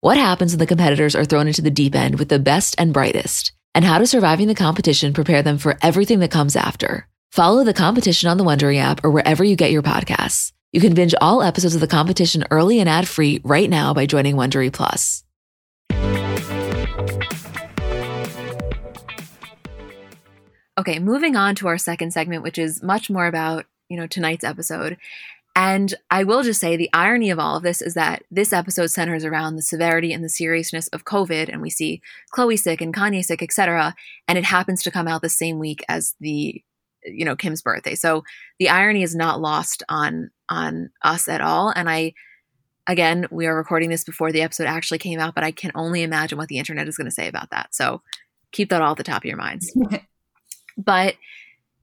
What happens when the competitors are thrown into the deep end with the best and brightest? And how does surviving the competition prepare them for everything that comes after? Follow The Competition on the Wondery app or wherever you get your podcasts. You can binge all episodes of The Competition early and ad-free right now by joining Wondery Plus. Okay, moving on to our second segment, which is much more about, you know, tonight's episode. And I will just say the irony of all of this is that this episode centers around the severity and the seriousness of COVID, and we see Khloé sick and Kanye sick, et cetera. And it happens to come out the same week as the, you know, Kim's birthday. So the irony is not lost on on us at all. And I, again, we are recording this before the episode actually came out, but I can only imagine what the internet is going to say about that. So keep that all at the top of your minds. But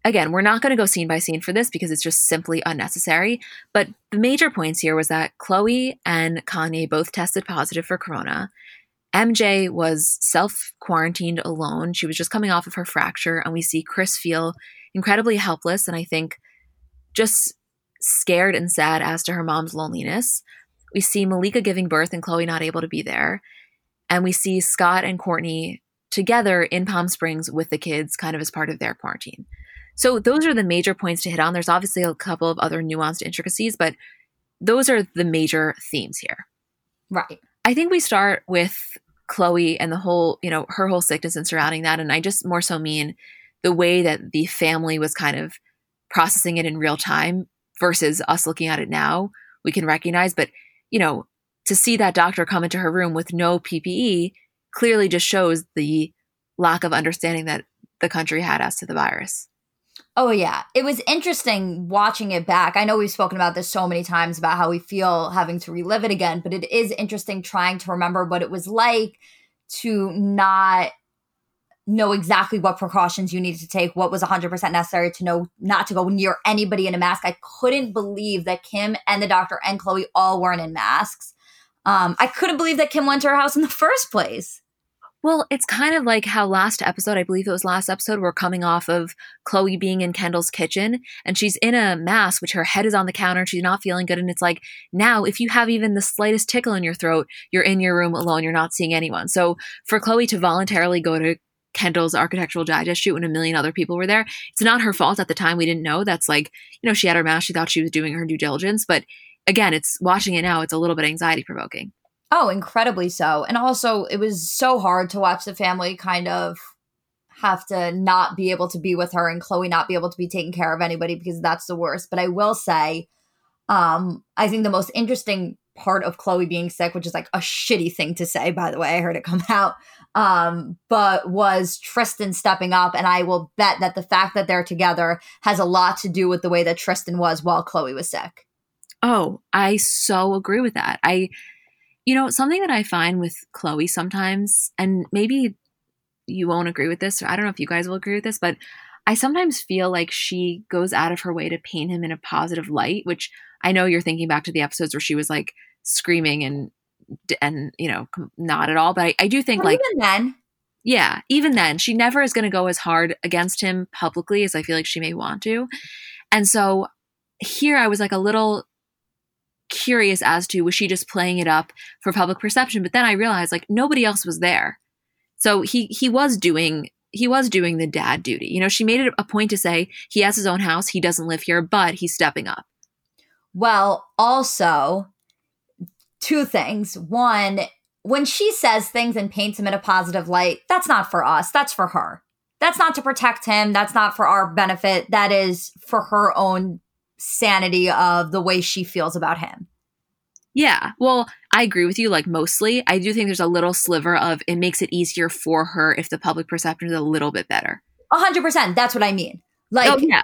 again, we're not going to go scene by scene for this because it's just simply unnecessary. But the major points here was that Khloé and Kanye both tested positive for corona. M J was self-quarantined alone. She was just coming off of her fracture. And we see Kris feel incredibly helpless and I think just scared and sad as to her mom's loneliness. We see Malika giving birth and Khloé not able to be there. And we see Scott and Kourtney together in Palm Springs with the kids kind of as part of their quarantine. So those are the major points to hit on. There's obviously a couple of other nuanced intricacies, but those are the major themes here. Right. I think we start with Khloé and the whole, you know, her whole sickness and surrounding that. And I just more so mean the way that the family was kind of processing it in real time versus us looking at it now, we can recognize. But, you know, to see that doctor come into her room with no P P E clearly just shows the lack of understanding that the country had as to the virus. Oh, yeah. It was interesting watching it back. I know we've spoken about this so many times about how we feel having to relive it again, but it is interesting trying to remember what it was like to not know exactly what precautions you needed to take, what was one hundred percent necessary to know not to go near anybody in a mask. I couldn't believe that Kim and the doctor and Khloé all weren't in masks. Um, I couldn't believe that Kim went to her house in the first place. Well, it's kind of like how last episode, I believe it was last episode, we're coming off of Khloé being in Kendall's kitchen and she's in a mask, which her head is on the counter. And she's not feeling good. And it's like, now, if you have even the slightest tickle in your throat, you're in your room alone. You're not seeing anyone. So for Khloé to voluntarily go to Kendall's Architectural Digest shoot when a million other people were there. It's not her fault at the time. We didn't know. That's like, you know, she had her mouth. She thought she was doing her due diligence. But again, it's watching it now. It's a little bit anxiety provoking. Oh, incredibly so. And also it was so hard to watch the family kind of have to not be able to be with her and Khloé not be able to be taking care of anybody, because that's the worst. But I will say, um, I think the most interesting part of Khloé being sick, which is like a shitty thing to say, by the way, I heard it come out, um, but was Tristan stepping up. And I will bet that the fact that they're together has a lot to do with the way that Tristan was while Khloé was sick. Oh, I so agree with that. I, you know, something that I find with Khloé sometimes, and maybe you won't agree with this, or I don't know if you guys will agree with this, but I sometimes feel like she goes out of her way to paint him in a positive light, which I know you're thinking back to the episodes where she was like screaming and, and you know, not at all. But I, I do think well, like, even then, yeah, even then she never is going to go as hard against him publicly as I feel like she may want to. And so here I was like a little curious as to, was she just playing it up for public perception? But then I realized like nobody else was there. So he, he was doing, he was doing the dad duty. You know, she made it a point to say he has his own house. He doesn't live here, but he's stepping up. Well, also two things. One, when she says things and paints him in a positive light, that's not for us. That's for her. That's not to protect him. That's not for our benefit. That is for her own sanity of the way she feels about him. Yeah. Well, I agree with you. Like mostly, I do think there's a little sliver of it makes it easier for her if the public perception is a little bit better. A hundred percent. That's what I mean. Like oh, yeah.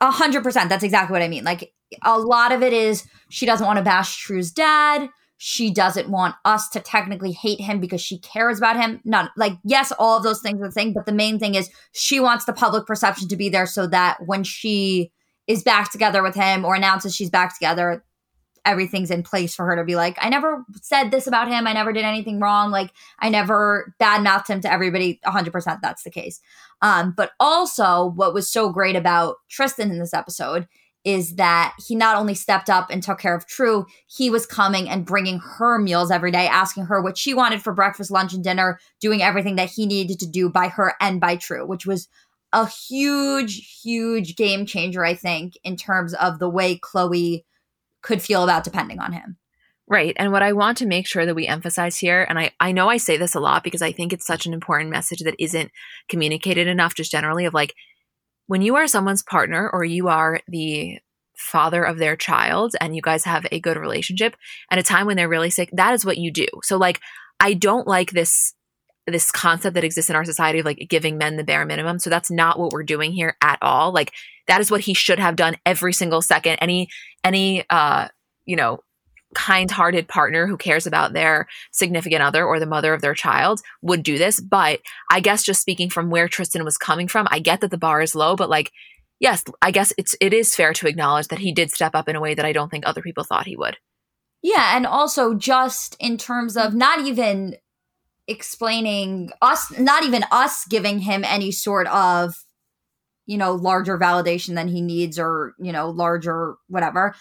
a hundred percent. That's exactly what I mean. Like a lot of it is she doesn't want to bash True's dad. She doesn't want us to technically hate him because she cares about him. Not like, yes, all of those things are the thing, but the main thing is she wants the public perception to be there so that when she is back together with him or announces she's back together, everything's in place for her to be like, I never said this about him. I never did anything wrong. Like I never badmouthed him to everybody. A hundred percent. That's the case. Um, but also what was so great about Tristan in this episode is that he not only stepped up and took care of True, he was coming and bringing her meals every day, asking her what she wanted for breakfast, lunch, and dinner, doing everything that he needed to do by her and by True, which was a huge, huge game changer, I think, in terms of the way Khloé could feel about depending on him. Right. And what I want to make sure that we emphasize here, and I, I know I say this a lot because I think it's such an important message that isn't communicated enough just generally, of like, when you are someone's partner or you are the father of their child and you guys have a good relationship at a time when they're really sick, that is what you do. So like, I don't like this this concept that exists in our society of like giving men the bare minimum. So that's not what we're doing here at all. Like that is what he should have done every single second. Any, any, uh, you know, kind-hearted partner who cares about their significant other or the mother of their child would do this. But I guess just speaking from where Tristan was coming from, I get that the bar is low, but like, yes, I guess it's, it is fair to acknowledge that he did step up in a way that I don't think other people thought he would. Yeah. And also just in terms of not even explaining us, not even us giving him any sort of, you know, larger validation than he needs or, you know, larger whatever,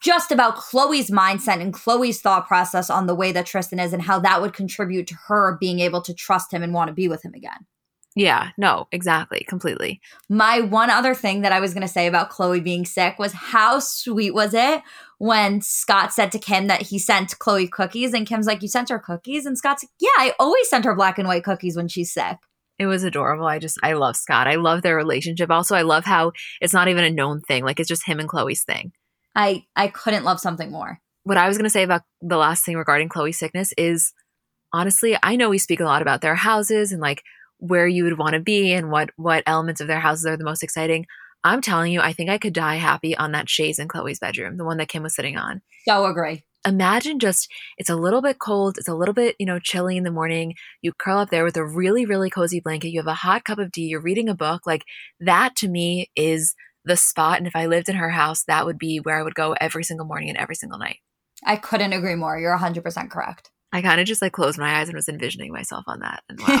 just about Khloé's mindset and Khloé's thought process on the way that Tristan is and how that would contribute to her being able to trust him and want to be with him again. Yeah, no, exactly. Completely. My one other thing that I was going to say about Khloé being sick was how sweet was it when Scott said to Kim that he sent Khloé cookies, and Kim's like, you sent her cookies? And Scott's like, yeah, I always sent her black and white cookies when she's sick. It was adorable. I just, I love Scott. I love their relationship. Also, I love how it's not even a known thing. Like it's just him and Khloé's thing. I, I couldn't love something more. What I was going to say about the last thing regarding Khloé's sickness is, honestly, I know we speak a lot about their houses and like where you would want to be and what what elements of their houses are the most exciting. I'm telling you, I think I could die happy on that chaise in Khloé's bedroom, the one that Kim was sitting on. So agree. Imagine just, it's a little bit cold. It's a little bit, you know, chilly in the morning. You curl up there with a really, really cozy blanket. You have a hot cup of tea. You're reading a book. Like that to me is the spot. And if I lived in her house, that would be where I would go every single morning and every single night. I couldn't agree more. You're one hundred percent correct. I kind of just like closed my eyes and was envisioning myself on that. And wow.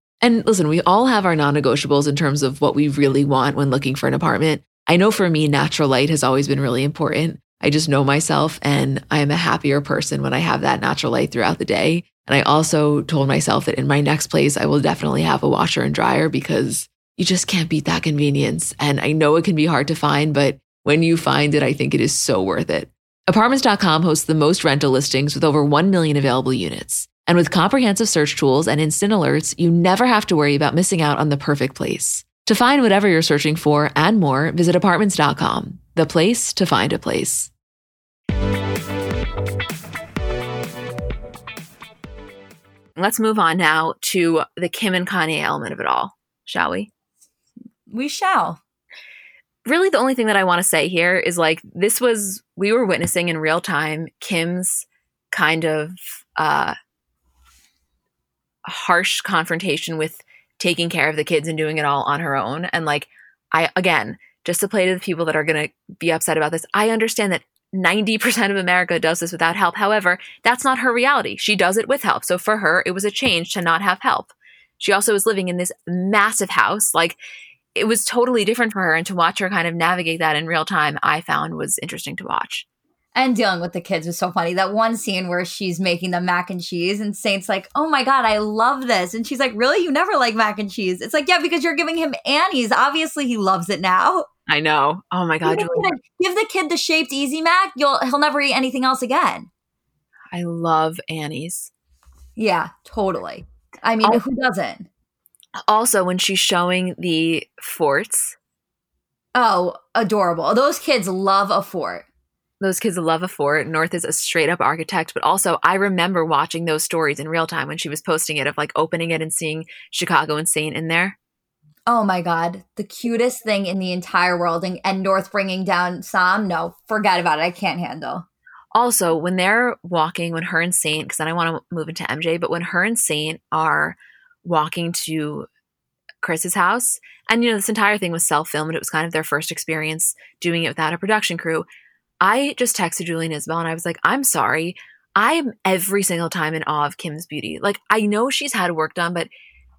And listen, we all have our non-negotiables in terms of what we really want when looking for an apartment. I know for me, natural light has always been really important. I just know myself, and I am a happier person when I have that natural light throughout the day. And I also told myself that in my next place, I will definitely have a washer and dryer because you just can't beat that convenience. And I know it can be hard to find, but when you find it, I think it is so worth it. Apartments dot com hosts the most rental listings with over one million available units. And with comprehensive search tools and instant alerts, you never have to worry about missing out on the perfect place. To find whatever you're searching for and more, visit Apartments dot com, the place to find a place. Let's move on now to the Kim and Kanye element of it all, shall we? We shall. Really, the only thing that I want to say here is, like, this was, we were witnessing in real time Kim's kind of uh, harsh confrontation with taking care of the kids and doing it all on her own. And, like, I, again, just to play to the people that are going to be upset about this, I understand that ninety percent of America does this without help. However, that's not her reality. She does it with help. So for her, it was a change to not have help. She also was living in this massive house. Like, it was totally different for her. And to watch her kind of navigate that in real time, I found was interesting to watch. And dealing with the kids was so funny. That one scene where she's making the mac and cheese and Saint's like, oh my God, I love this. And she's like, really? You never like mac and cheese. It's like, yeah, because you're giving him Annie's. Obviously, he loves it now. I know. Oh my God. Give the, give the kid the shaped Easy Mac. You'll, he'll never eat anything else again. I love Annie's. Yeah, totally. I mean, also, who doesn't? Also, when she's showing the forts. Oh, adorable. Those kids love a fort. Those kids love a fort. North is a straight up architect, but also I remember watching those stories in real time when she was posting it, of like opening it and seeing Chicago and Saint in there. Oh my God. The cutest thing in the entire world. And, and North bringing down Sam. No, forget about it. I can't handle. Also, when they're walking, when her and Saint, because then I want to move into M J, but when her and Saint are walking to Kris's house, and, you know, this entire thing was self-filmed. It was kind of their first experience doing it without a production crew. I just texted Julian Isbell and I was like, I'm sorry. I'm every single time in awe of Kim's beauty. Like, I know she's had work done, but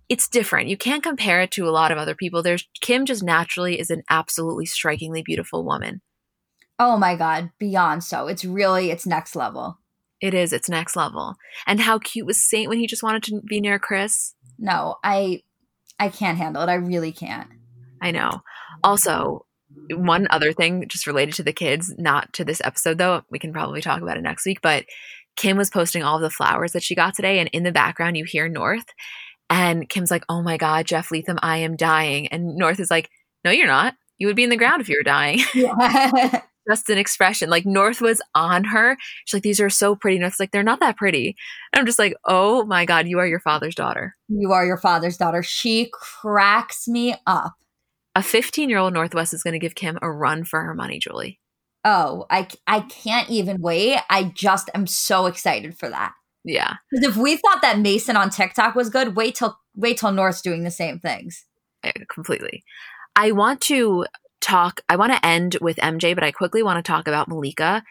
it's different. You can't compare it to a lot of other people. There's Kim just naturally is an absolutely strikingly beautiful woman. Oh my God. Beyond so. It's really, it's next level. It is. It's next level. And how cute was Saint when he just wanted to be near Kris? No, I, I can't handle it. I really can't. I know. Also, one other thing just related to the kids, not to this episode though, we can probably talk about it next week, but Kim was posting all of the flowers that she got today. And in the background, you hear North. And Kim's like, oh my God, Jeff Leatham, I am dying. And North is like, no, you're not. You would be in the ground if you were dying. Yeah. Just an expression. Like, North was on her. She's like, these are so pretty. North's like, they're not that pretty. And I'm just like, oh my God, you are your father's daughter. You are your father's daughter. She cracks me up. A fifteen-year-old Northwest is going to give Kim a run for her money, Julie. Oh, I, I can't even wait. I just am so excited for that. Yeah. Because if we thought that Mason on TikTok was good, wait till wait till North's doing the same things. Yeah, completely. I want to talk, I want to end with M J, but I quickly want to talk about Malika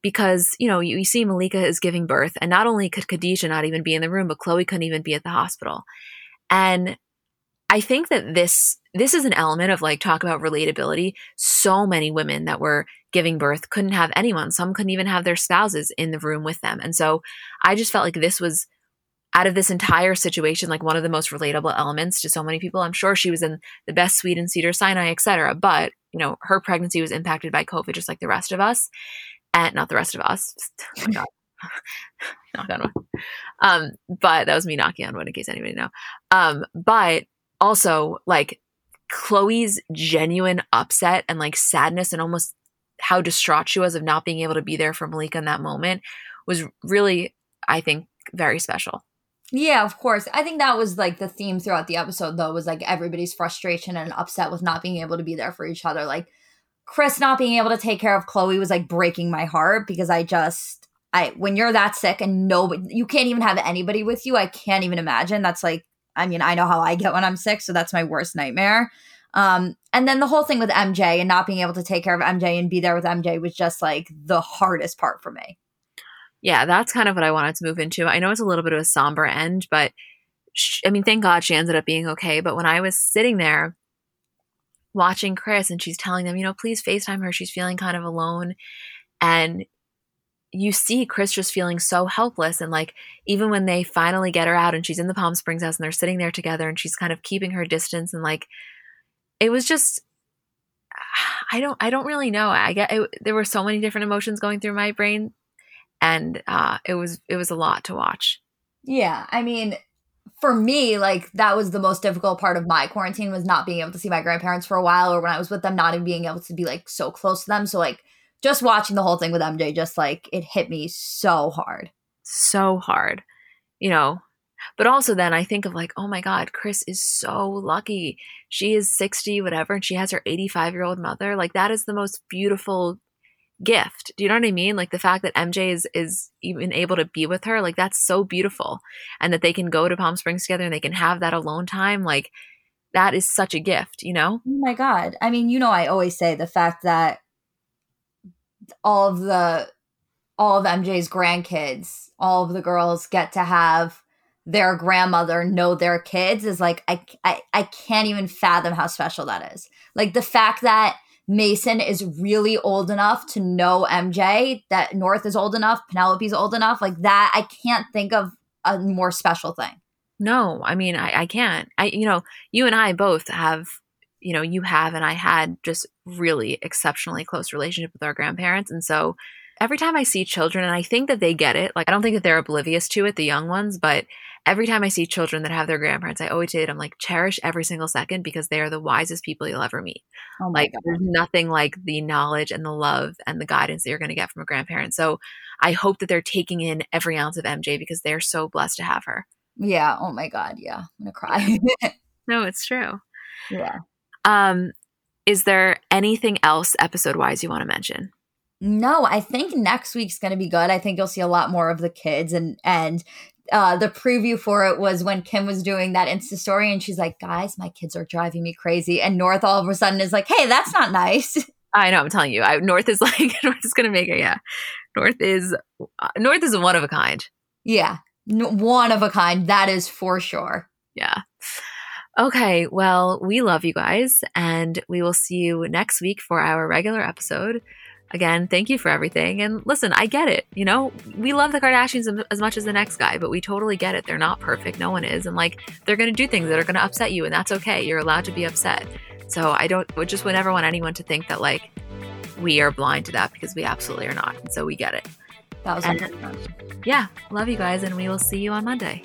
because, you know, you, you see Malika is giving birth, and not only could Khadija not even be in the room, but Khloé couldn't even be at the hospital. And I think that this this is an element of, like, talk about relatability. So many women that were giving birth couldn't have anyone. Some couldn't even have their spouses in the room with them. And so I just felt like this was, out of this entire situation, like, one of the most relatable elements to so many people. I'm sure she was in the best suite in Cedars-Sinai, et cetera. But, you know, her pregnancy was impacted by COVID just like the rest of us. And not the rest of us. Oh my God. Knock on wood. Um, but that was me knocking on wood in case anybody know. Um, but also, like, Khloé's genuine upset and, like, sadness and almost how distraught she was of not being able to be there for Malika in that moment was really, I think, very special. Yeah, of course. I think that was, like, the theme throughout the episode, though, was, like, everybody's frustration and upset with not being able to be there for each other. Like, Kris not being able to take care of Khloé was, like, breaking my heart because I just, I when you're that sick and nobody, you can't even have anybody with you, I can't even imagine. That's, like, I mean, I know how I get when I'm sick, so that's my worst nightmare. Um, and then the whole thing with M J and not being able to take care of M J and be there with M J was just like the hardest part for me. Yeah, that's kind of what I wanted to move into. I know it's a little bit of a somber end, but she, I mean, thank God she ended up being okay. But when I was sitting there watching Kris and she's telling them, you know, please FaceTime her, she's feeling kind of alone. And you see Kris just feeling so helpless. And like, even when they finally get her out and she's in the Palm Springs house and they're sitting there together and she's kind of keeping her distance, and like, it was just, I don't, I don't really know. I get it, there were so many different emotions going through my brain, and uh, it was, it was a lot to watch. Yeah. I mean, for me, like, that was the most difficult part of my quarantine, was not being able to see my grandparents for a while, or when I was with them, not even being able to be like so close to them. So like, just watching the whole thing with M J, just like, it hit me so hard. So hard, you know. But also then I think of like, oh my God, Kris is so lucky. She is sixty, whatever, and she has her eighty-five-year-old mother. Like, that is the most beautiful gift. Do you know what I mean? Like, the fact that M J is, is even able to be with her, like, that's so beautiful. And that they can go to Palm Springs together and they can have that alone time. Like, that is such a gift, you know? Oh my God. I mean, you know, I always say the fact that all of the, all of M J's grandkids, all of the girls get to have their grandmother know their kids is like, I, I, I can't even fathom how special that is. Like, the fact that Mason is really old enough to know M J, that North is old enough, Penelope's old enough, like, that, I can't think of a more special thing. No, I mean, I, I can't. I, you know, you and I both have, you know, you have and I had just really exceptionally close relationship with our grandparents. And so every time I see children, and I think that they get it, like, I don't think that they're oblivious to it, the young ones, but every time I see children that have their grandparents, I always say it, I'm like, cherish every single second, because they are the wisest people you'll ever meet. Oh my like, God. There's nothing like the knowledge and the love and the guidance that you're going to get from a grandparent. So I hope that they're taking in every ounce of M J, because they're so blessed to have her. Yeah. Oh my God. Yeah. I'm going to cry. No, it's true. Yeah. Um, is there anything else episode-wise you want to mention? No, I think next week's going to be good. I think you'll see a lot more of the kids, and, and, Uh, the preview for it was when Kim was doing that Insta story and she's like, guys, my kids are driving me crazy. And North all of a sudden is like, hey, that's not nice. I know. I'm telling you, I, North is like, North is going to make it. Yeah. North is, uh, North is one of a kind. Yeah. N- one of a kind. That is for sure. Yeah. Okay. Well, we love you guys, and we will see you next week for our regular episode. Again, thank you for everything. And listen, I get it. You know, we love the Kardashians as much as the next guy, but we totally get it. They're not perfect. No one is. And like, they're going to do things that are going to upset you, and that's okay. You're allowed to be upset. So I don't, I just would never want anyone to think that like we are blind to that, because we absolutely are not. And so we get it. That was and, yeah. Love you guys. And we will see you on Monday.